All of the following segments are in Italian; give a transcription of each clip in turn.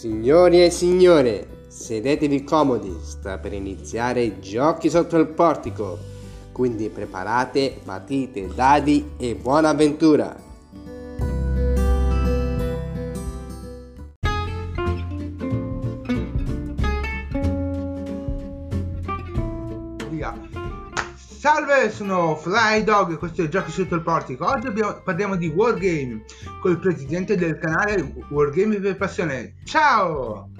Signori e signore, sedetevi comodi, sta per iniziare Giochi sotto il portico, quindi preparate matite, dadi e buona avventura! Salve, sono Fly Dog e questo è Giochi sotto il portico. Oggi parliamo di Wargame col presidente del canale Wargame per Passione. Ciao!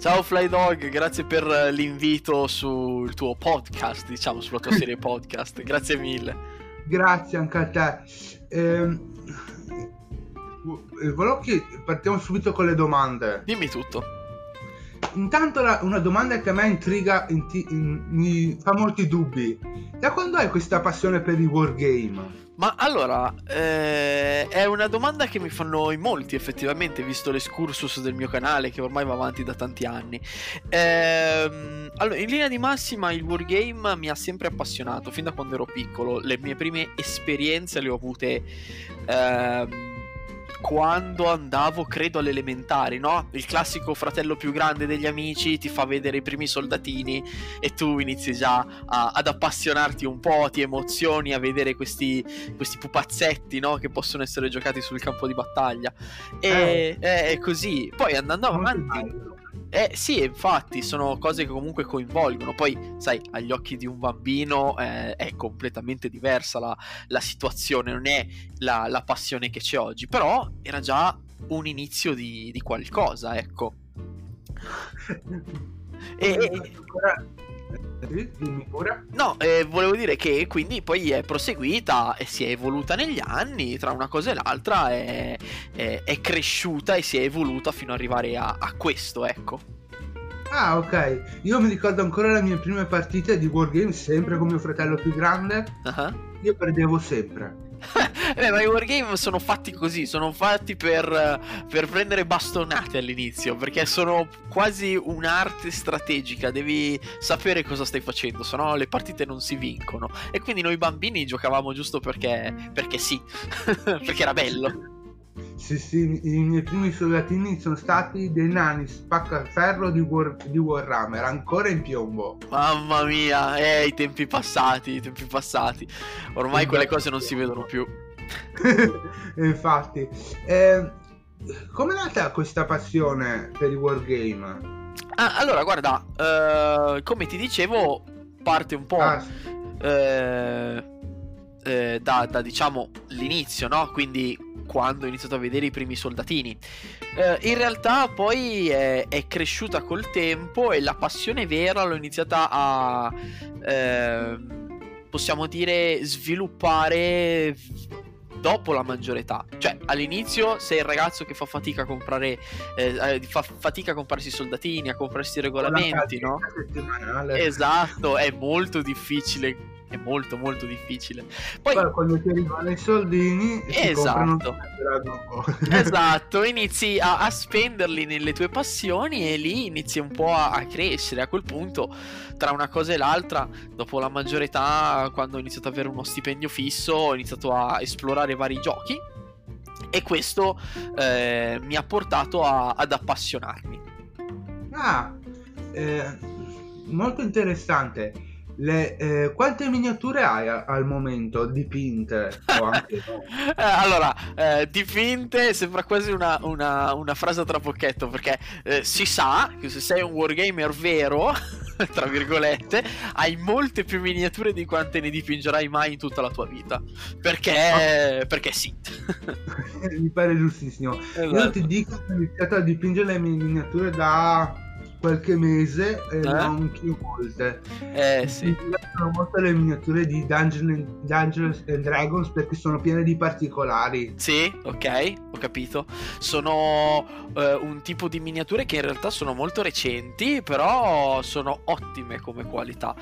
Ciao Fly Dog, grazie per l'invito sul tuo podcast, diciamo, sulla tua serie podcast. Grazie mille. Grazie anche a te. Volocchi, partiamo subito con le domande. Dimmi tutto. Intanto una domanda che a me intriga, mi fa molti dubbi. Da quando hai questa passione per i wargame? Ma allora, è una domanda che mi fanno in molti effettivamente, visto l'escursus del mio canale che ormai va avanti da tanti anni. Allora, in linea di massima il wargame mi ha sempre appassionato, fin da quando ero piccolo. Le mie prime esperienze le ho avute... quando andavo, credo, all'elementare, no? Il classico fratello più grande degli amici ti fa vedere i primi soldatini e tu inizi già ad appassionarti un po', ti emozioni a vedere questi pupazzetti, no? Che possono essere giocati sul campo di battaglia. E così. Poi andando avanti... sì, infatti, sono cose che comunque coinvolgono. Poi, sai, agli occhi di un bambino è completamente diversa la situazione, non è la passione che c'è oggi. Però era già un inizio di qualcosa, ecco. Dimmi pure. No, volevo dire che quindi poi è proseguita e si è evoluta negli anni, tra una cosa e l'altra è cresciuta e si è evoluta fino ad arrivare a questo, ecco. Ah, ok. Io mi ricordo ancora le mie prime partite di wargame, sempre con mio fratello più grande. Io perdevo sempre. Ma i wargame sono fatti così, sono fatti per prendere bastonate all'inizio, perché sono quasi un'arte strategica, devi sapere cosa stai facendo, sennò le partite non si vincono. E quindi noi bambini giocavamo giusto perché sì, perché era bello. Sì, i miei primi soldatini sono stati dei nani spaccaferro di Warhammer, ancora in piombo. Mamma mia, i tempi passati. Ormai quelle cose non si vedono più. Infatti. Come è nata questa passione per i wargame? Allora, guarda, come ti dicevo, parte un po'... Da diciamo l'inizio, no? Quindi quando ho iniziato a vedere i primi soldatini, in realtà poi è cresciuta col tempo e la passione vera l'ho iniziata a possiamo dire sviluppare dopo la maggiore età. Cioè all'inizio sei il ragazzo che fa fatica a comprare fa fatica a comprarsi i soldatini, a comprarsi i regolamenti, no? Esatto, è molto difficile, molto difficile. Poi quando ti arrivano i soldini, esatto, esatto, inizi a spenderli nelle tue passioni e lì inizi un po' a crescere. A quel punto, tra una cosa e l'altra, dopo la maggiore età, quando ho iniziato ad avere uno stipendio fisso, ho iniziato a esplorare vari giochi e questo mi ha portato ad appassionarmi. Molto interessante. Quante miniature hai al momento dipinte? Allora, dipinte sembra quasi una frase a trabocchetto, perché si sa che se sei un wargamer vero, tra virgolette, hai molte più miniature di quante ne dipingerai mai in tutta la tua vita. Perché sì. Mi pare giustissimo. Esatto. Io ti dico che ho iniziato a dipingere le mie miniature da... qualche mese e non più volte. Sì. Mi piacciono molto le miniature di Dungeons and Dragons perché sono piene di particolari. Sì, ok, ho capito. Sono un tipo di miniature che in realtà sono molto recenti, però sono ottime come qualità.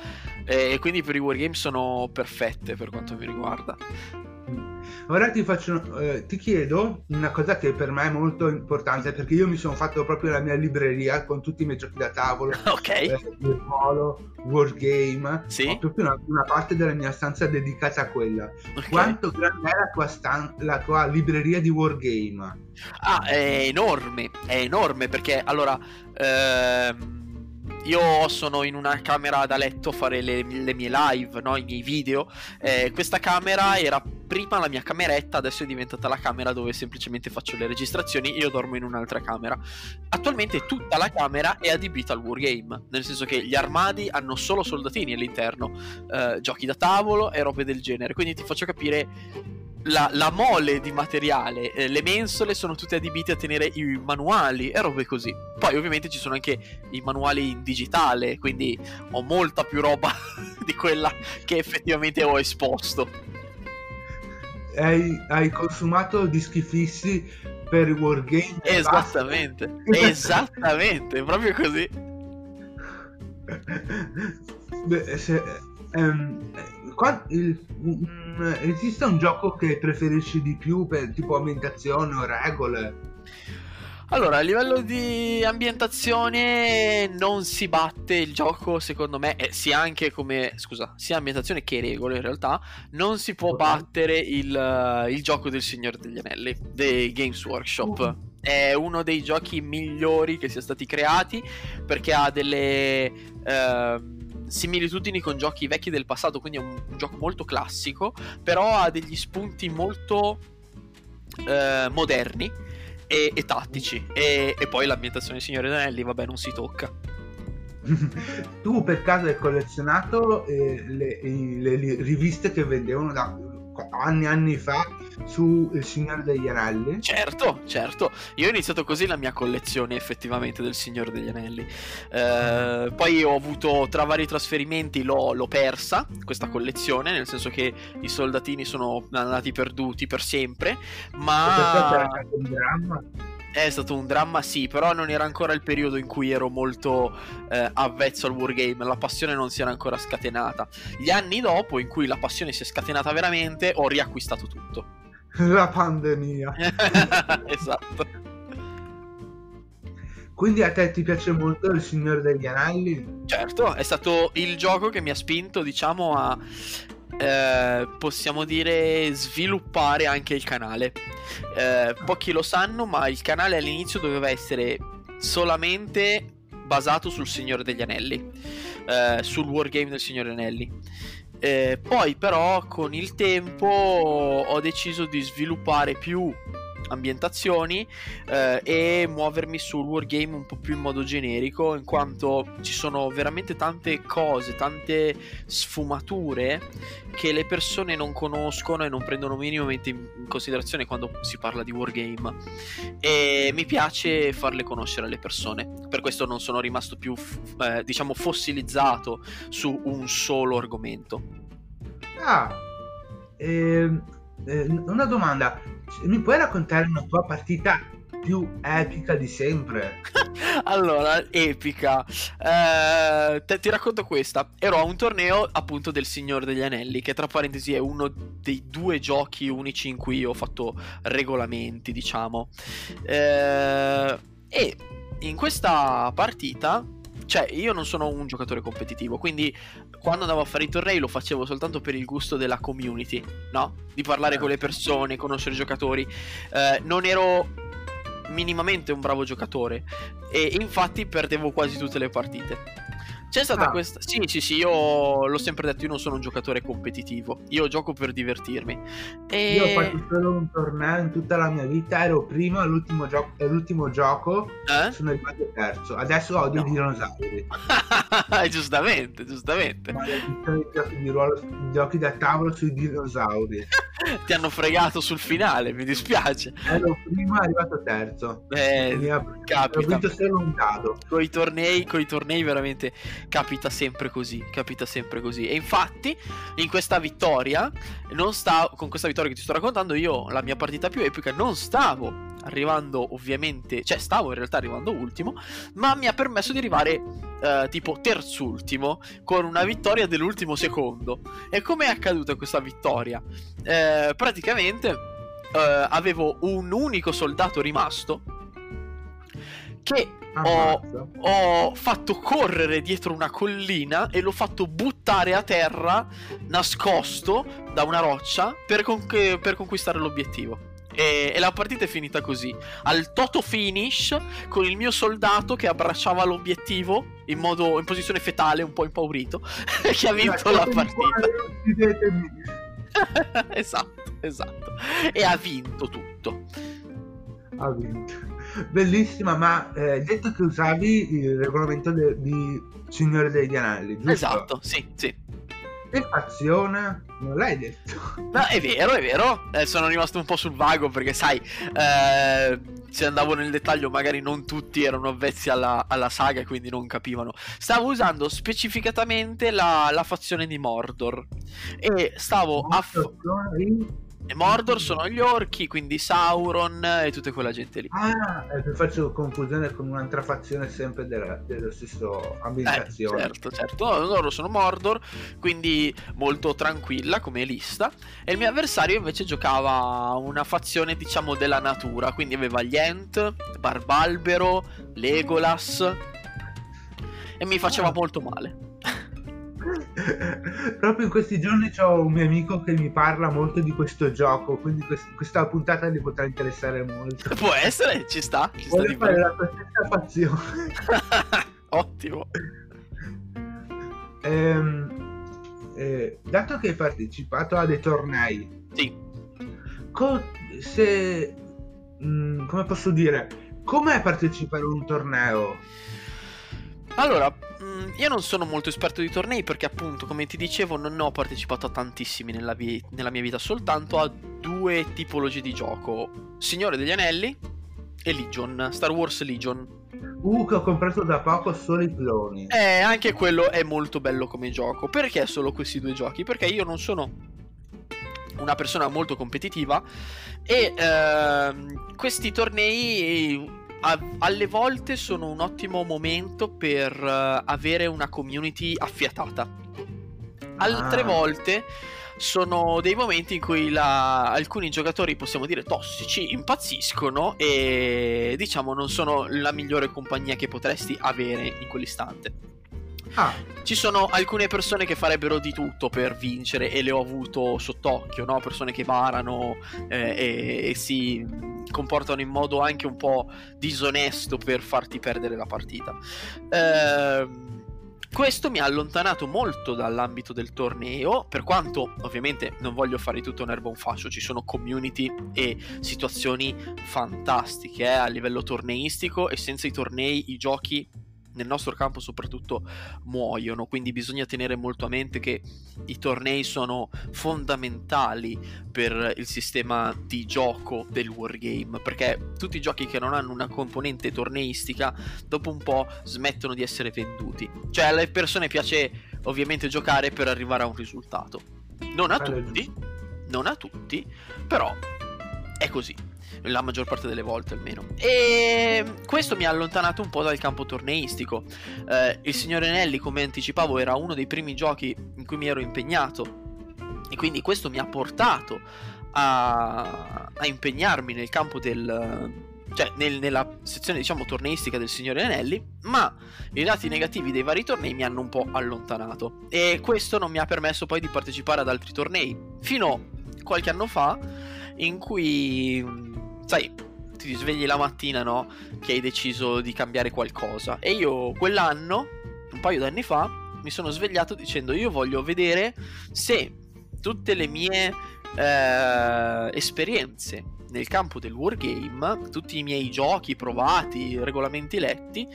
E quindi per i wargame sono perfette per quanto mi riguarda. Ora ti chiedo una cosa che per me è molto importante, perché io mi sono fatto proprio la mia libreria con tutti i miei giochi da tavolo, il Polo, Wargame, sì? Ho proprio una parte della mia stanza dedicata a quella. Quanto grande è la tua libreria di Wargame? Ah, è enorme perché allora... Io sono in una camera da letto a fare le mie live, no? I miei video. Questa camera era prima la mia cameretta, adesso è diventata la camera dove semplicemente faccio le registrazioni. Io dormo in un'altra camera. Attualmente tutta la camera è adibita al wargame, nel senso che gli armadi hanno solo soldatini all'interno, giochi da tavolo e robe del genere. Quindi ti faccio capire... La mole di materiale, le mensole sono tutte adibite a tenere i manuali e robe così. Poi ovviamente ci sono anche i manuali in digitale, quindi ho molta più roba di quella che effettivamente ho esposto. Hai consumato dischi fissi per i wargame? Esattamente, esattamente, proprio così. Beh, esiste un gioco che preferisci di più per tipo ambientazione o regole? Allora, a livello di ambientazione non si batte il gioco, secondo me, sia anche come, scusa, sia ambientazione che regole in realtà, non si può battere il gioco del Signore degli Anelli, dei Games Workshop. È uno dei giochi migliori che sia stati creati perché ha delle... similitudini con giochi vecchi del passato, quindi è un gioco molto classico, però ha degli spunti molto moderni e tattici, e poi l'ambientazione di Signore Anelli, vabbè, non si tocca. Tu per caso hai collezionato le riviste che vendevano da anni fa su Il Signore degli Anelli? Certo, io ho iniziato così la mia collezione effettivamente del Signore degli Anelli, poi ho avuto, tra vari trasferimenti, l'ho persa questa collezione, nel senso che i soldatini sono andati perduti per sempre, ma è stato un dramma, sì, però non era ancora il periodo in cui ero molto avvezzo al wargame, la passione non si era ancora scatenata. Gli anni dopo, in cui la passione si è scatenata veramente, ho riacquistato tutto. La pandemia. Esatto. Quindi a te ti piace molto Il Signore degli Anelli? Certo, è stato il gioco che mi ha spinto, diciamo, a... possiamo dire sviluppare anche il canale. Pochi lo sanno, ma il canale all'inizio doveva essere solamente basato sul Signore degli Anelli, sul wargame del Signore Anelli. Poi però con il tempo ho deciso di sviluppare più ambientazioni e muovermi sul wargame un po' più in modo generico, in quanto ci sono veramente tante cose, tante sfumature che le persone non conoscono e non prendono minimamente in considerazione quando si parla di wargame, e mi piace farle conoscere alle persone. Per questo non sono rimasto più diciamo fossilizzato su un solo argomento. Una domanda, mi puoi raccontare una tua partita più epica di sempre? Allora, epica, ti racconto questa. Ero a un torneo appunto del Signore degli Anelli, che tra parentesi è uno dei due giochi unici in cui ho fatto regolamenti, diciamo, e in questa partita, cioè, io non sono un giocatore competitivo, quindi quando andavo a fare i tornei lo facevo soltanto per il gusto della community, no? Di parlare con le persone, conoscere i giocatori. Non ero minimamente un bravo giocatore e infatti perdevo quasi tutte le partite. C'è stata questa... Sì, io l'ho sempre detto, io non sono un giocatore competitivo, io gioco per divertirmi. Io ho fatto solo un torneo in tutta la mia vita, ero primo all'ultimo gioco, sono arrivato terzo, adesso odio i dinosauri. Giustamente. Ma i giochi di ruolo, i giochi da tavolo sui dinosauri. Ti hanno fregato sul finale, mi dispiace. Ero primo, arrivato terzo. Capita. Ho vinto solo un dado. Coi tornei veramente... Capita sempre così. E infatti in questa vittoria, con questa vittoria che ti sto raccontando io, la mia partita più epica, non stavo arrivando ovviamente, cioè stavo in realtà arrivando ultimo, ma mi ha permesso di arrivare tipo terzultimo con una vittoria dell'ultimo secondo. E com'è accaduta questa vittoria? Praticamente avevo un unico soldato rimasto che ho fatto correre dietro una collina e l'ho fatto buttare a terra nascosto da una roccia per conquistare l'obiettivo. E la partita è finita così, al toto finish, con il mio soldato che abbracciava l'obiettivo in posizione fetale, un po' impaurito, che ha vinto la partita. Esatto. E ha vinto tutto. Ha vinto. Bellissima, ma detto che usavi il regolamento di Signore degli Anelli, giusto? Esatto, sì. E fazione? Non l'hai detto. No, è vero. Sono rimasto un po' sul vago perché, sai, se andavo nel dettaglio magari non tutti erano avvezzi alla saga, quindi non capivano. Stavo usando specificatamente la fazione di Mordor e stavo e Mordor sono gli orchi, quindi Sauron e tutta quella gente lì. Ah, faccio confusione con un'altra fazione sempre dello stesso ambientazione. Certo, loro sono Mordor, quindi molto tranquilla come lista. E il mio avversario invece giocava una fazione, diciamo, della natura, quindi aveva gli Ent, Barbalbero, Legolas, e mi faceva molto male. Proprio in questi giorni c'ho un mio amico che mi parla molto di questo gioco, quindi questa puntata gli potrà interessare molto. Può essere, ci sta. Vuole fare la tua stessa fazione. Ottimo. Dato che hai partecipato a dei tornei, sì. Come posso dire, com'è partecipare a un torneo? Allora, io non sono molto esperto di tornei perché, appunto, come ti dicevo, non ho partecipato a tantissimi nella mia vita, soltanto a due tipologie di gioco: Signore degli Anelli e Legion, Star Wars Legion. Che ho comprato da poco, solo i cloni. Anche quello è molto bello come gioco. Perché solo questi due giochi? Perché io non sono una persona molto competitiva e questi tornei alle volte sono un ottimo momento per avere una community affiatata. Altre volte sono dei momenti in cui alcuni giocatori, possiamo dire tossici, impazziscono e, diciamo, non sono la migliore compagnia che potresti avere in quell'istante. Ci sono alcune persone che farebbero di tutto per vincere e le ho avuto sott'occhio, no? Persone che varano e si comportano in modo anche un po' disonesto per farti perdere la partita. Questo mi ha allontanato molto dall'ambito del torneo, per quanto ovviamente non voglio fare tutto un'erba un fascio, ci sono community e situazioni fantastiche a livello torneistico, e senza i tornei i giochi nel nostro campo soprattutto muoiono, quindi bisogna tenere molto a mente che i tornei sono fondamentali per il sistema di gioco del wargame, perché tutti i giochi che non hanno una componente torneistica dopo un po' smettono di essere venduti. Cioè, alle persone piace ovviamente giocare per arrivare a un risultato, non a tutti, però è così la maggior parte delle volte, almeno. E questo mi ha allontanato un po' dal campo torneistico. Il Signore Anelli, come anticipavo, era uno dei primi giochi in cui mi ero impegnato, e quindi questo mi ha portato a impegnarmi nel campo nella sezione, diciamo, torneistica del Signore Anelli, ma i lati negativi dei vari tornei mi hanno un po' allontanato, e questo non mi ha permesso poi di partecipare ad altri tornei fino a qualche anno fa, in cui, sai, ti svegli la mattina, no? Che hai deciso di cambiare qualcosa. E io quell'anno, un paio d'anni fa, mi sono svegliato dicendo: io voglio vedere se tutte le mie esperienze nel campo del wargame, tutti i miei giochi provati, regolamenti letti,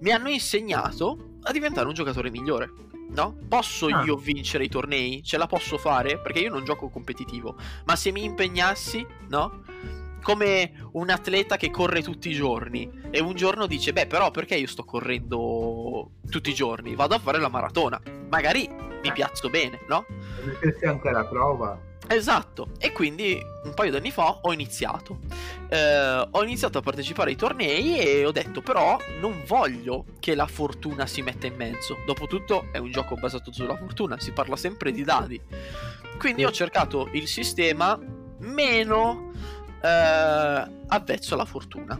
mi hanno insegnato a diventare un giocatore migliore, no? Posso io vincere i tornei? Ce la posso fare? Perché io non gioco competitivo, ma se mi impegnassi, no? Come un atleta che corre tutti i giorni e un giorno dice: beh, però perché io sto correndo tutti i giorni? Vado a fare la maratona, magari mi piazzo bene, no? Perché c'è anche la prova. Esatto, e quindi un paio d'anni fa ho iniziato a partecipare ai tornei e ho detto però non voglio che la fortuna si metta in mezzo, dopotutto è un gioco basato sulla fortuna, si parla sempre di dadi, quindi ho cercato il sistema meno avvezzo alla fortuna,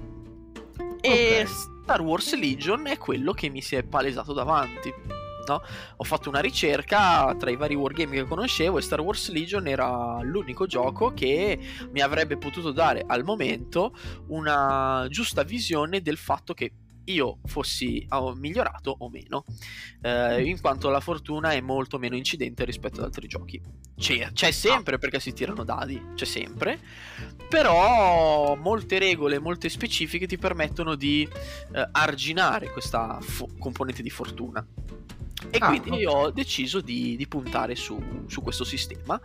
e Star Wars Legion è quello che mi si è palesato davanti. No? Ho fatto una ricerca tra i vari wargame che conoscevo e Star Wars Legion era l'unico gioco che mi avrebbe potuto dare al momento una giusta visione del fatto che io fossi migliorato o meno, in quanto la fortuna è molto meno incidente rispetto ad altri giochi. C'è sempre, perché si tirano dadi, c'è sempre, però molte regole, molte specifiche ti permettono di arginare questa componente di fortuna. E quindi io ho deciso di puntare su questo sistema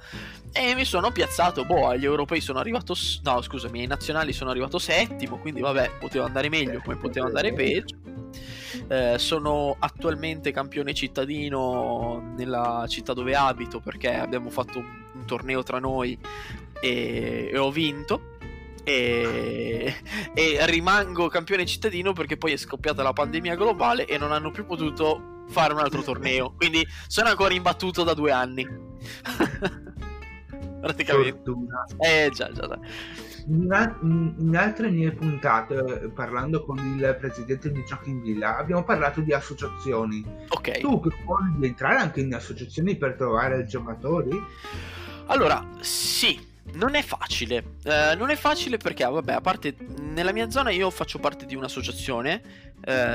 e mi sono piazzato, agli europei sono arrivato, no scusami, ai nazionali sono arrivato settimo, quindi vabbè, poteva andare meglio come poteva andare peggio. Sono attualmente campione cittadino nella città dove abito, perché abbiamo fatto un torneo tra noi e ho vinto. E rimango campione cittadino perché poi è scoppiata la pandemia globale e non hanno più potuto fare un altro torneo, quindi sono ancora imbattuto da 2 anni praticamente. Fortuna. Già. In altre mie puntate, parlando con il presidente di Giochi in Villa, abbiamo parlato di associazioni. Ok. Tu proponi di entrare anche in associazioni per trovare giocatori? Allora, sì. Non è facile perché, vabbè, a parte nella mia zona io faccio parte di un'associazione,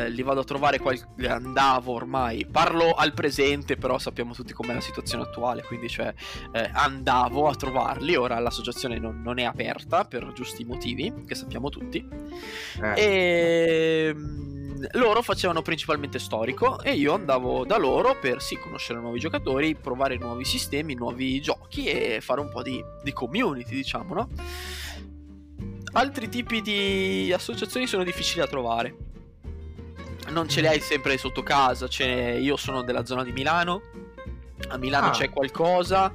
li vado a trovare, andavo ormai, parlo al presente però sappiamo tutti com'è la situazione attuale, quindi andavo a trovarli, ora l'associazione non è aperta per giusti motivi che sappiamo tutti, e loro facevano principalmente storico e io andavo da loro per conoscere nuovi giocatori, provare nuovi sistemi, nuovi giochi e fare un po' di community, diciamo, no? Altri tipi di associazioni sono difficili da trovare, non ce le hai sempre sotto casa. Io sono della zona di Milano, a Milano c'è qualcosa,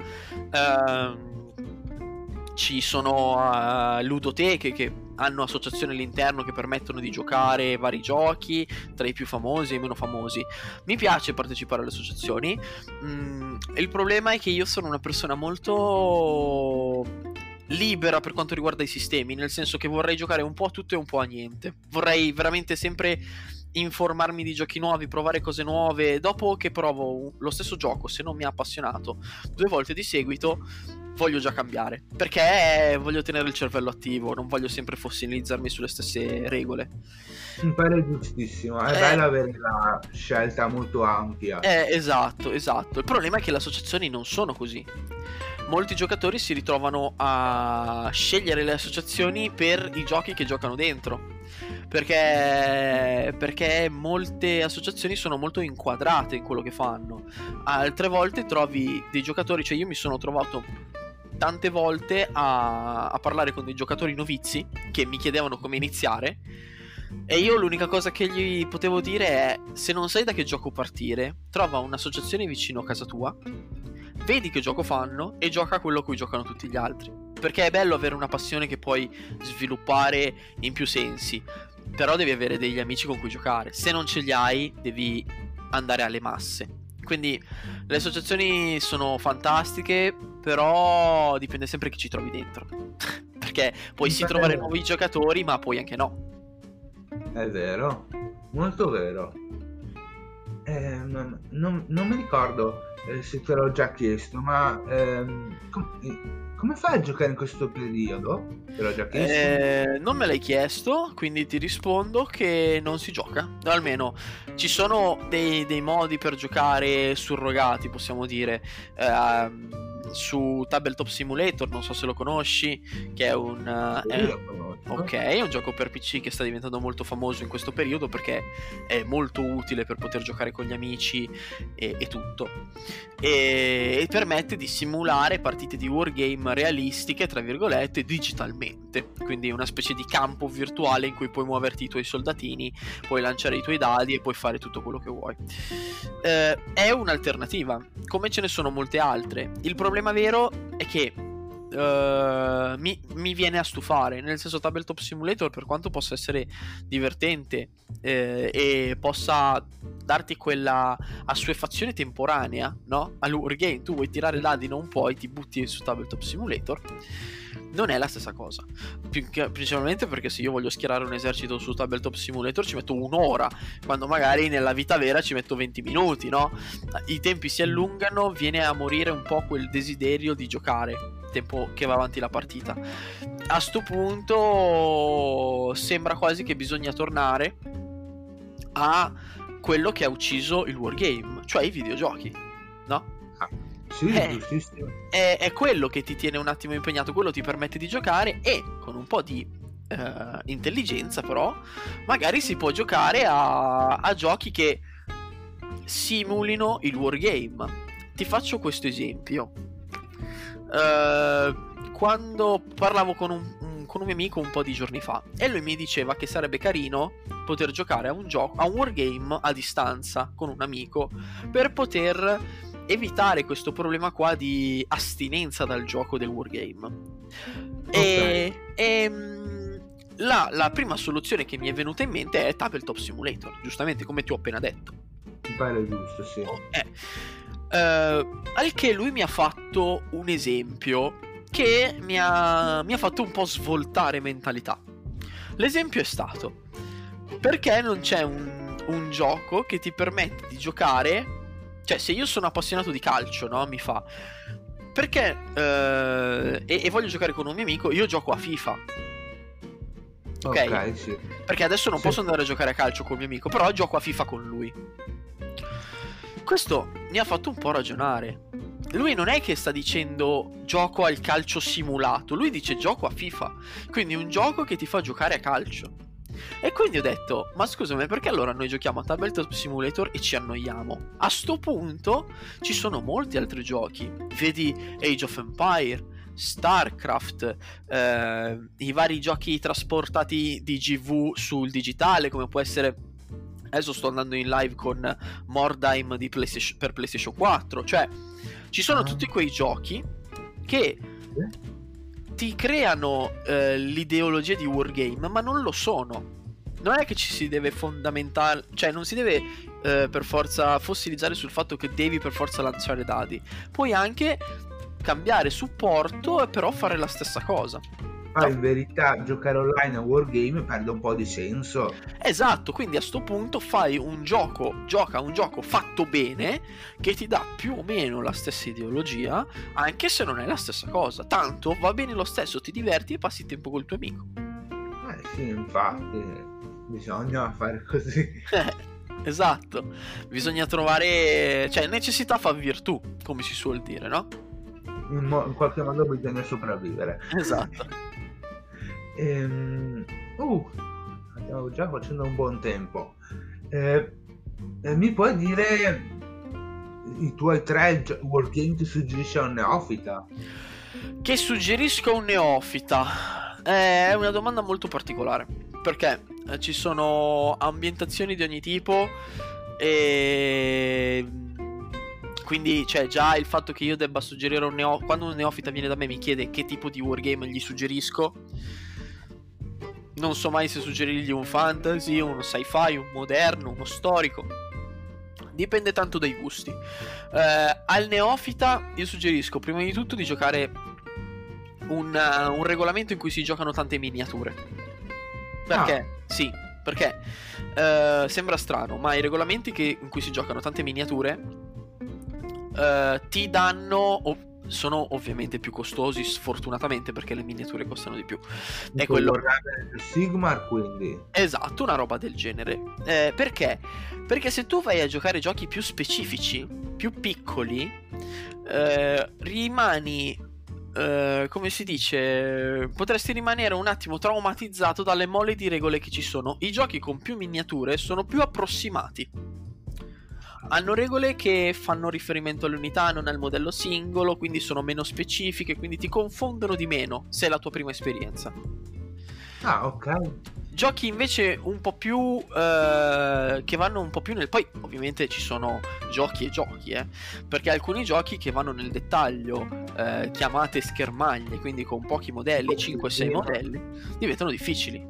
ci sono ludoteche che hanno associazioni all'interno che permettono di giocare vari giochi, tra i più famosi e i meno famosi. Mi piace partecipare alle associazioni, il problema è che io sono una persona molto libera per quanto riguarda i sistemi, nel senso che vorrei giocare un po' a tutto e un po' a niente, vorrei veramente sempre informarmi di giochi nuovi, provare cose nuove. Dopo che provo lo stesso gioco, se non mi ha appassionato 2 volte di seguito, voglio già cambiare, perché voglio tenere il cervello attivo, non voglio sempre fossilizzarmi sulle stesse regole. Mi pare giustissimo, è bello avere la scelta molto ampia. Esatto, il problema è che le associazioni non sono così. Molti giocatori si ritrovano a scegliere le associazioni per i giochi che giocano dentro, perché molte associazioni sono molto inquadrate in quello che fanno. Altre volte trovi dei giocatori, io mi sono trovato tante volte a parlare con dei giocatori novizi che mi chiedevano come iniziare, e io l'unica cosa che gli potevo dire è: se non sai da che gioco partire, trova un'associazione vicino a casa tua, vedi che gioco fanno e gioca quello a cui giocano tutti gli altri, perché è bello avere una passione che puoi sviluppare in più sensi, però devi avere degli amici con cui giocare, se non ce li hai devi andare alle masse. Quindi le associazioni sono fantastiche, però dipende sempre chi ci trovi dentro perché puoi trovare nuovi giocatori, ma puoi anche no. È vero, molto vero. Non mi ricordo se te l'ho già chiesto, ma come fai a giocare in questo periodo? Te l'ho già chiesto? Non me l'hai chiesto, quindi ti rispondo che non si gioca. Almeno ci sono dei modi per giocare surrogati, possiamo dire, su Tabletop Simulator, non so se lo conosci, che è è un gioco per PC che sta diventando molto famoso in questo periodo perché è molto utile per poter giocare con gli amici e tutto, e permette di simulare partite di wargame realistiche, tra virgolette, digitalmente, quindi una specie di campo virtuale in cui puoi muoverti i tuoi soldatini, puoi lanciare i tuoi dadi e puoi fare tutto quello che vuoi. È un'alternativa, come ce ne sono molte altre. Il problema vero è che mi viene a stufare, nel senso Tabletop Simulator, per quanto possa essere divertente e possa darti quella assuefazione temporanea, no? All'Urgame, tu vuoi tirare dadi, non puoi, ti butti su Tabletop Simulator. Non è la stessa cosa, principalmente perché se io voglio schierare un esercito su Tabletop Simulator ci metto un'ora, quando magari nella vita vera ci metto 20 minuti, no? I tempi si allungano, viene a morire un po' quel desiderio di giocare, tempo che va avanti la partita. A sto punto sembra quasi che bisogna tornare a quello che ha ucciso il wargame, cioè i videogiochi, no? Sì, sì. È quello che ti tiene un attimo impegnato, quello ti permette di giocare, e con un po' di intelligenza però magari si può giocare a giochi che simulino il wargame. Ti faccio questo esempio. Quando parlavo con un mio amico un po' di giorni fa, e lui mi diceva che sarebbe carino poter giocare a un wargame a distanza con un amico, per poter evitare questo problema qua di astinenza dal gioco del wargame. Okay. E la prima soluzione che mi è venuta in mente è Tabletop Simulator, giustamente, come ti ho appena detto. Bene, giusto, sì. Al che lui mi ha fatto un esempio che mi ha fatto un po' svoltare mentalità. L'esempio è stato: perché non c'è un gioco che ti permette di giocare? Cioè, se io sono appassionato di calcio, no? Mi fa, perché e voglio giocare con un mio amico, io gioco a FIFA. Ok, sì. Perché adesso non posso andare a giocare a calcio con il mio amico, però gioco a FIFA con lui. Questo mi ha fatto un po' ragionare. Lui non è che sta dicendo gioco al calcio simulato, lui dice gioco a FIFA, quindi un gioco che ti fa giocare a calcio. E quindi ho detto, ma scusami, perché allora noi giochiamo a Tabletop Simulator e ci annoiamo? A sto punto ci sono molti altri giochi, vedi Age of Empire, Starcraft, i vari giochi trasportati di GW sul digitale, come può essere, adesso sto andando in live con Mordheim di PlayStation, per PlayStation 4, cioè ci sono tutti quei giochi che ti creano l'ideologia di wargame, ma non lo sono. Non è che ci si deve fondamentare, cioè non si deve per forza fossilizzare sul fatto che devi per forza lanciare dadi. Puoi anche cambiare supporto e però fare la stessa cosa. Ma in verità giocare online a wargame perde un po' di senso. Esatto, quindi a sto punto fai un gioco, gioca un gioco fatto bene che ti dà più o meno la stessa ideologia, anche se non è la stessa cosa. Tanto va bene lo stesso, ti diverti e passi tempo col tuo amico. Sì, infatti, bisogna fare così. Esatto, bisogna trovare, cioè necessità fa virtù, come si suol dire, no? In qualche modo bisogna sopravvivere. Esatto. Stiamo già facendo un buon tempo. Mi puoi dire i tuoi tre wargame che suggerisci a un neofita? Che suggerisco a un neofita? È una domanda molto particolare, perché ci sono ambientazioni di ogni tipo, e quindi c'è già il fatto che io debba suggerire a un neofita. Quando un neofita viene da me mi chiede che tipo di wargame gli suggerisco, non so mai se suggerirgli un fantasy, uno sci-fi, un moderno, uno storico. Dipende tanto dai gusti. Al neofita io suggerisco prima di tutto di giocare un regolamento in cui si giocano tante miniature. Perché? Sì, perché sembra strano, ma i regolamenti in cui si giocano tante miniature ti danno... sono ovviamente più costosi, sfortunatamente, perché le miniature costano di più. È quello Sigmar, quindi. Esatto, una roba del genere. Perché? Perché se tu vai a giocare giochi più specifici, più piccoli, rimani come si dice, potresti rimanere un attimo traumatizzato dalle mole di regole che ci sono. I giochi con più miniature sono più approssimati, hanno regole che fanno riferimento all'unità, non al modello singolo, quindi sono meno specifiche, quindi ti confondono di meno se è la tua prima esperienza. Ok. Giochi invece un po' più che vanno un po' più nel... Poi ovviamente ci sono giochi e giochi, perché alcuni giochi che vanno nel dettaglio, chiamate schermaglie, quindi con pochi modelli, 5-6 modelli, diventano difficili.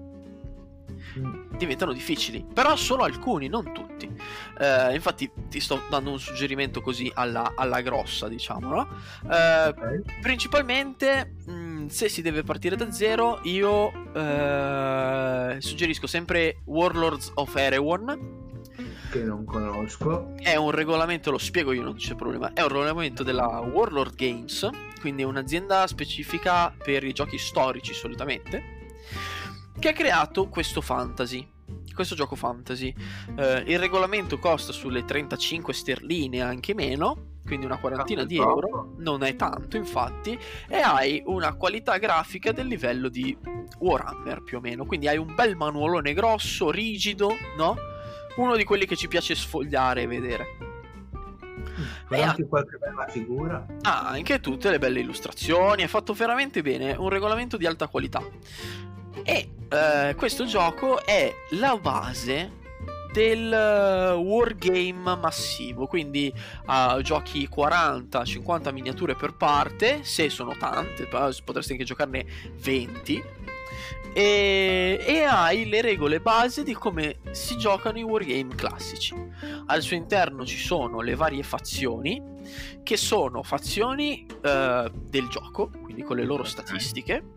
Però solo alcuni, non tutti. Infatti ti sto dando un suggerimento così alla grossa, diciamo, no? Principalmente, se si deve partire da zero, io suggerisco sempre Warlords of Erewhon, che non conosco. È un regolamento, lo spiego io, non c'è problema. È un regolamento della Warlord Games, quindi un'azienda specifica per i giochi storici solitamente, che ha creato questo fantasy, questo gioco fantasy. Il regolamento costa sulle 35 sterline, anche meno, quindi una quarantina di euro, non è tanto infatti, e hai una qualità grafica del livello di Warhammer più o meno, quindi hai un bel manuolone grosso, rigido, no? Uno di quelli che ci piace sfogliare e vedere. E anche qualche bella figura, anche tutte le belle illustrazioni, è fatto veramente bene, un regolamento di alta qualità. E questo gioco è la base del wargame massivo, quindi giochi 40-50 miniature per parte, se sono tante, potresti anche giocarne 20, e hai le regole base di come si giocano i wargame classici. Al suo interno ci sono le varie fazioni, che sono fazioni del gioco, quindi con le loro statistiche,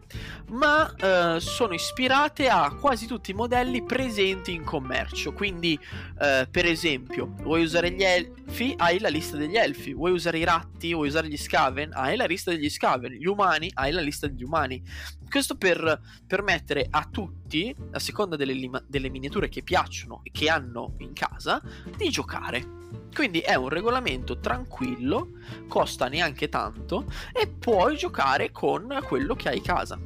ma sono ispirate a quasi tutti i modelli presenti in commercio. Quindi per esempio, vuoi usare gli elfi? Hai la lista degli elfi. Vuoi usare i ratti? Vuoi usare gli scaven? Hai la lista degli scaven. Gli umani? Hai la lista degli umani. Questo per permettere a tutti, a seconda delle miniature che piacciono e che hanno in casa, di giocare. Quindi è un regolamento tranquillo, costa neanche tanto, e puoi giocare con quello che hai in casa.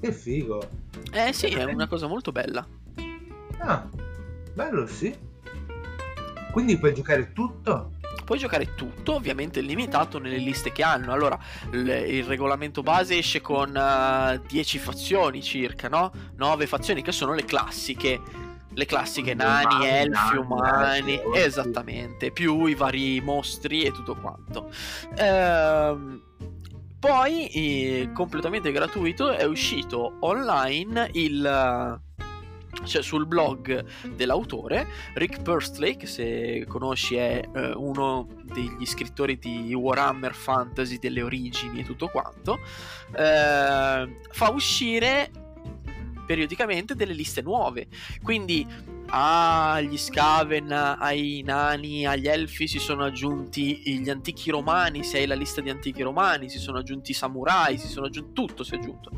Che figo. Eh sì, è una cosa molto bella. Ah, bello, sì. Quindi puoi giocare tutto? Puoi giocare tutto, ovviamente limitato nelle liste che hanno. Allora, il regolamento base esce con 10 fazioni circa, no? 9 fazioni, che sono le classiche. Le classiche nani, elfi, umani, esattamente, più i vari mostri e tutto quanto. Poi, completamente gratuito, è uscito online cioè sul blog dell'autore Rick Priestley, che se conosci è uno degli scrittori di Warhammer Fantasy, delle origini e tutto quanto. Fa uscire periodicamente delle liste nuove, quindi agli scaven, ai nani, agli elfi si sono aggiunti gli antichi romani, se hai la lista di antichi romani, si sono aggiunti i samurai, si sono aggiunti, tutto si è aggiunto,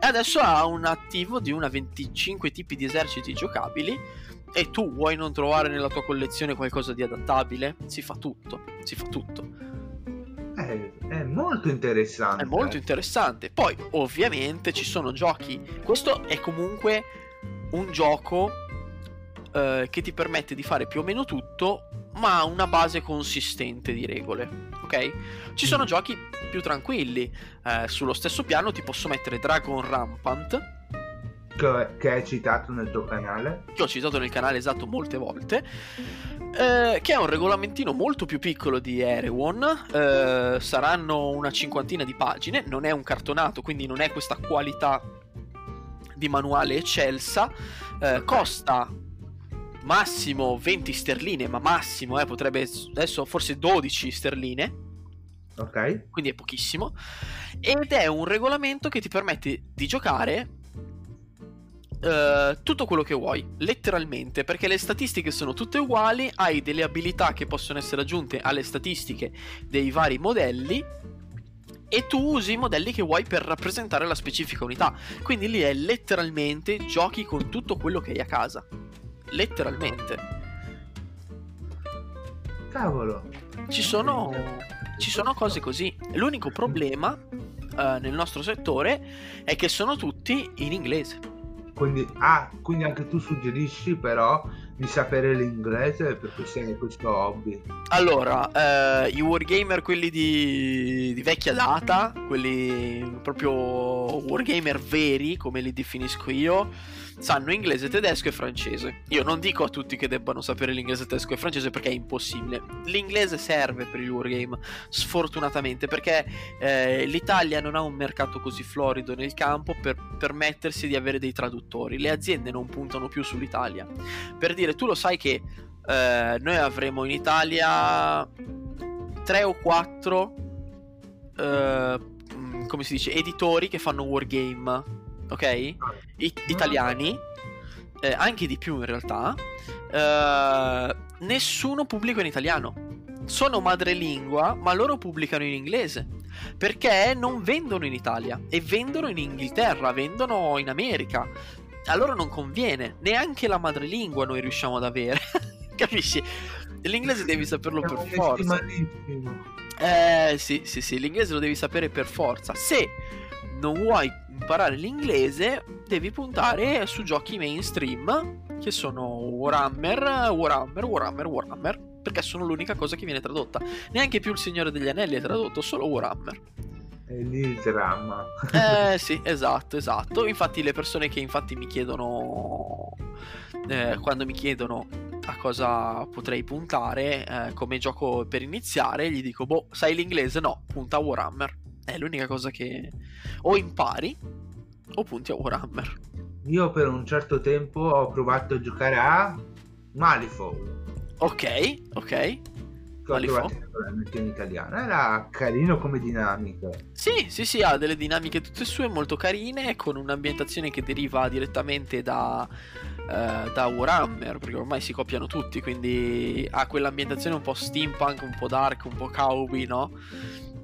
e adesso ha un attivo di una 25 tipi di eserciti giocabili. E tu vuoi non trovare nella tua collezione qualcosa di adattabile? Si fa tutto. È molto interessante. Poi ovviamente ci sono giochi. Questo è comunque un gioco che ti permette di fare più o meno tutto, ma ha una base consistente di regole, ok? Ci sono giochi più tranquilli. Sullo stesso piano ti posso mettere Dragon Rampant, che hai citato nel tuo canale, che ho citato nel canale, esatto, molte volte, che è un regolamentino molto più piccolo di Erewhon, saranno una cinquantina di pagine, non è un cartonato, quindi non è questa qualità di manuale eccelsa. Costa massimo 20 sterline, ma massimo, potrebbe adesso forse 12 sterline. Ok. Quindi è pochissimo, ed è un regolamento che ti permette di giocare tutto quello che vuoi, letteralmente, perché le statistiche sono tutte uguali, hai delle abilità che possono essere aggiunte alle statistiche dei vari modelli, e tu usi i modelli che vuoi per rappresentare la specifica unità. Quindi lì è letteralmente giochi con tutto quello che hai a casa, letteralmente. Cavolo. Ci sono cose così. L'unico problema nel nostro settore è che sono tutti in inglese. Quindi anche tu suggerisci però di sapere l'inglese perché sei questo hobby? Allora, i wargamer, quelli di vecchia data, quelli proprio wargamer veri come li definisco io, sanno inglese, tedesco e francese. Io non dico a tutti che debbano sapere l'inglese, tedesco e francese perché è impossibile. L'inglese serve per il wargame, sfortunatamente, perché l'Italia non ha un mercato così florido nel campo per permettersi di avere dei traduttori. Le aziende non puntano più sull'Italia. Per dire, tu lo sai che noi avremo in Italia 3 o 4 come si dice, editori che fanno wargame, ok? Italiani, anche di più in realtà. Nessuno pubblica in italiano. Sono madrelingua, ma loro pubblicano in inglese perché non vendono in Italia e vendono in Inghilterra, vendono in America. A loro non conviene, neanche la madrelingua noi riusciamo ad avere. Capisci? L'inglese devi saperlo per forza. Sì, l'inglese lo devi sapere per forza. Se non vuoi imparare l'inglese, devi puntare su giochi mainstream che sono Warhammer, perché sono l'unica cosa che viene tradotta. Neanche più il Signore degli Anelli è tradotto, solo Warhammer. È lì il dramma. Sì, esatto. Infatti le persone che mi chiedono, quando mi chiedono a cosa potrei puntare, come gioco per iniziare, gli dico, sai l'inglese? No, punta a Warhammer. È l'unica cosa che o impari o punti a Warhammer. Io per un certo tempo ho provato a giocare a Malifaux. Ok. Malifaux. La versione italiana era carino come dinamica. Sì, ha delle dinamiche tutte sue molto carine, con un'ambientazione che deriva direttamente da Warhammer, perché ormai si copiano tutti, quindi ha quell'ambientazione un po' steampunk, un po' dark, un po' cowboy, no?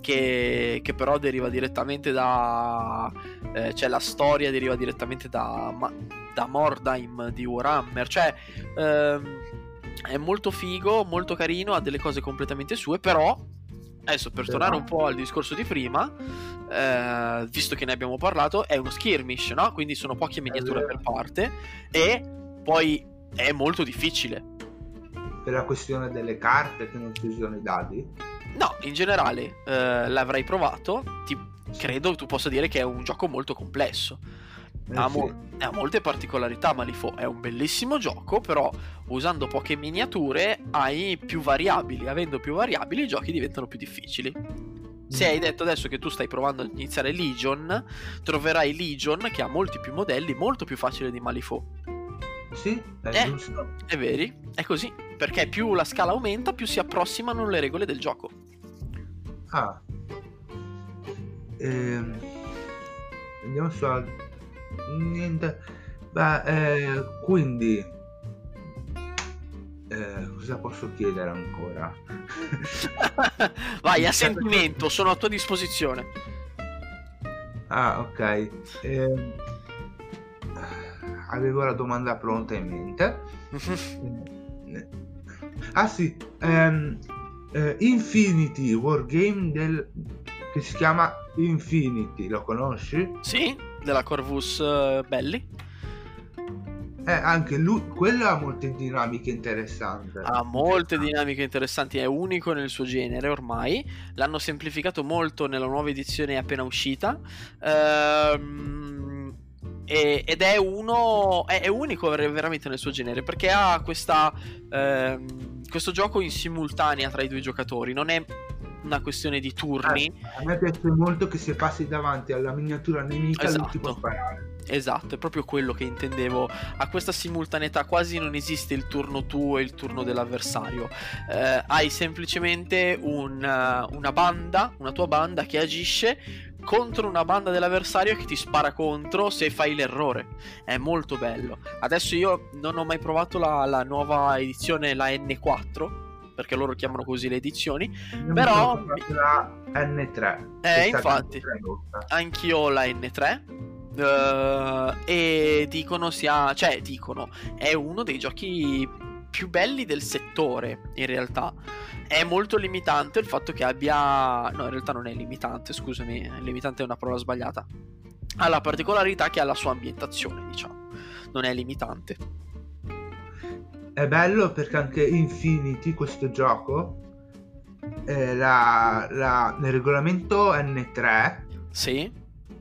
Che però deriva direttamente da... cioè la storia deriva direttamente da Mordheim di Warhammer, cioè... è molto figo, molto carino, ha delle cose completamente sue, però adesso per tornare un po' al discorso di prima, visto che ne abbiamo parlato, è uno skirmish, no? Quindi sono poche miniature per parte e poi è molto difficile. Per la questione delle carte che non ci sono i dadi? No, in generale l'avrai provato, credo tu possa dire che è un gioco molto complesso. Ha molte particolarità. Malifaux è un bellissimo gioco, però usando poche miniature hai più variabili. Avendo più variabili, i giochi diventano più difficili. Se hai detto adesso che tu stai provando a iniziare Legion, troverai Legion che ha molti più modelli, molto più facile di Malifaux. Sì, è giusto. È vero, è così. Perché più la scala aumenta, più si approssimano le regole del gioco. Andiamo su altro. Niente. Quindi cosa posso chiedere ancora? Vai a sentimento, sono a tua disposizione. Ok, avevo la domanda pronta in mente. Sì, Infinity, wargame che si chiama Infinity, lo conosci? Sì, della Corvus Belli. Anche lui, quello ha molte dinamiche interessanti. È unico nel suo genere ormai. L'hanno semplificato molto nella nuova edizione appena uscita. Ed è è unico veramente nel suo genere, perché ha questo gioco in simultanea tra i due giocatori. Non è una questione di turni. A me piace molto che se passi davanti alla miniatura nemica non ti può sparare. Esatto, è proprio quello che intendevo. A questa simultaneità quasi non esiste il turno tuo e il turno dell'avversario. Hai semplicemente una tua banda che agisce contro una banda dell'avversario che ti spara contro se fai l'errore. È molto bello. Adesso io non ho mai provato la nuova edizione, la N4, perché loro chiamano così le edizioni. Però la N3, infatti anch'io ho la N3, e dicono è uno dei giochi più belli del settore. In realtà è molto limitante il fatto che abbia... no, in realtà non è limitante, scusami, limitante è una parola sbagliata. Ha la particolarità che ha la sua ambientazione, diciamo, non è limitante. è bello perché anche Infinity, questo gioco, nel regolamento N3 sì,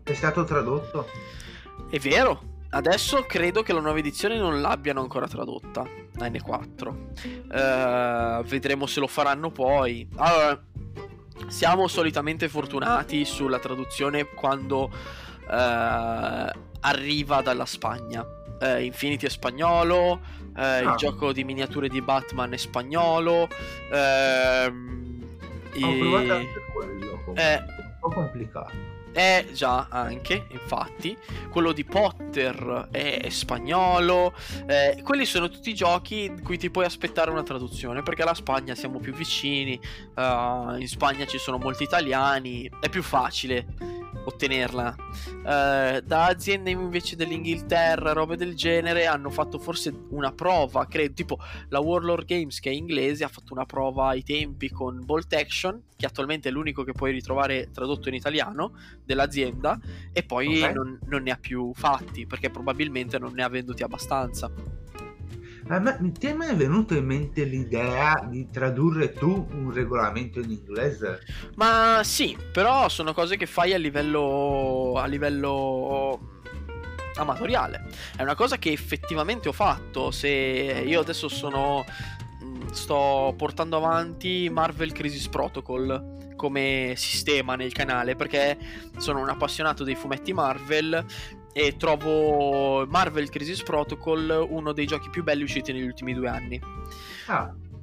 è stato tradotto. È vero. Adesso credo che la nuova edizione non l'abbiano ancora tradotta, la N4. Vedremo se lo faranno poi. Allora, siamo solitamente fortunati sulla traduzione quando arriva dalla Spagna. Infinity è spagnolo, il gioco di miniature di Batman è spagnolo. Ho provato anche quello, un po' complicato. Già, anche, infatti. Quello di Potter è spagnolo. Quelli sono tutti giochi in cui ti puoi aspettare una traduzione, perché alla Spagna siamo più vicini, in Spagna ci sono molti italiani, è più facile ottenerla. Da aziende invece dell'Inghilterra, robe del genere, hanno fatto forse una prova, credo, tipo la Warlord Games, che è inglese, ha fatto una prova ai tempi con Bolt Action, che attualmente è l'unico che puoi ritrovare tradotto in italiano dell'azienda, e poi non ne ha più fatti, perché probabilmente non ne ha venduti abbastanza. Ma ti è mai venuto in mente l'idea di tradurre tu un regolamento in inglese? Ma sì, però sono cose che fai a livello amatoriale. È una cosa che effettivamente ho fatto. Se io adesso sto portando avanti Marvel Crisis Protocol come sistema nel canale, perché sono un appassionato dei fumetti Marvel e trovo Marvel Crisis Protocol uno dei giochi più belli usciti negli ultimi 2 anni.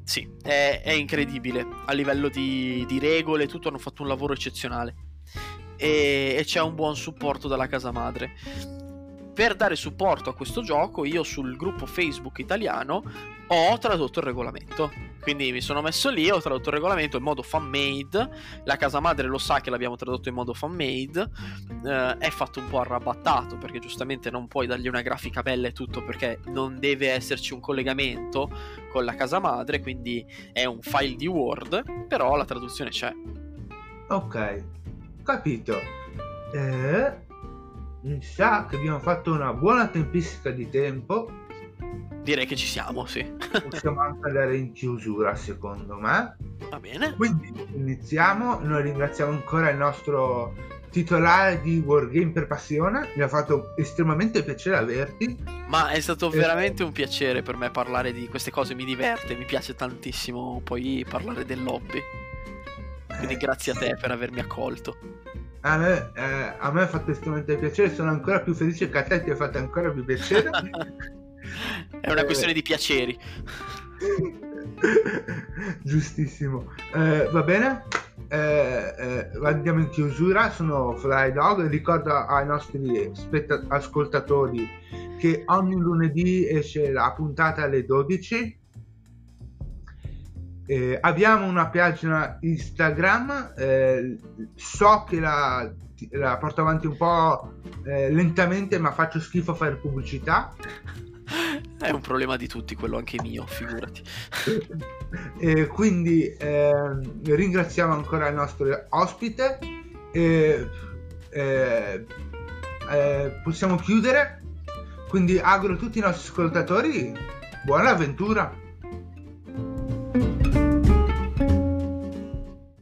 Sì, è incredibile a livello di regole, tutto, hanno fatto un lavoro eccezionale e c'è un buon supporto dalla casa madre. Per dare supporto a questo gioco, io sul gruppo Facebook italiano ho tradotto il regolamento. Quindi mi sono messo lì, ho tradotto il regolamento in modo fan-made. La casa madre lo sa che l'abbiamo tradotto in modo fan-made. È fatto un po' arrabattato, perché giustamente non puoi dargli una grafica bella e tutto, perché non deve esserci un collegamento con la casa madre, quindi è un file di Word, però la traduzione c'è. Ok, capito. Mi sa che abbiamo fatto una buona tempistica di tempo. Direi che ci siamo, sì. Possiamo anche andare in chiusura, secondo me. Va bene. Quindi iniziamo. Noi ringraziamo ancora il nostro titolare di Wargame per Passione. Mi ha fatto estremamente piacere averti. Ma è stato veramente un piacere per me parlare di queste cose. Mi diverte, mi piace tantissimo poi parlare del hobby. Quindi grazie a te per avermi accolto. A me ha fatto estremamente piacere, sono ancora più felice che a te ti ha fatto ancora più piacere. È una questione di piaceri. Giustissimo. Va bene, andiamo in chiusura. Sono Fly Dog, ricordo ai nostri ascoltatori che ogni lunedì esce la puntata alle 12. Abbiamo una pagina Instagram, so che la porto avanti un po' lentamente, ma faccio schifo a fare pubblicità. È un problema di tutti, quello anche mio, figurati. Quindi ringraziamo ancora il nostro ospite. Possiamo chiudere, quindi auguro a tutti i nostri ascoltatori buona avventura.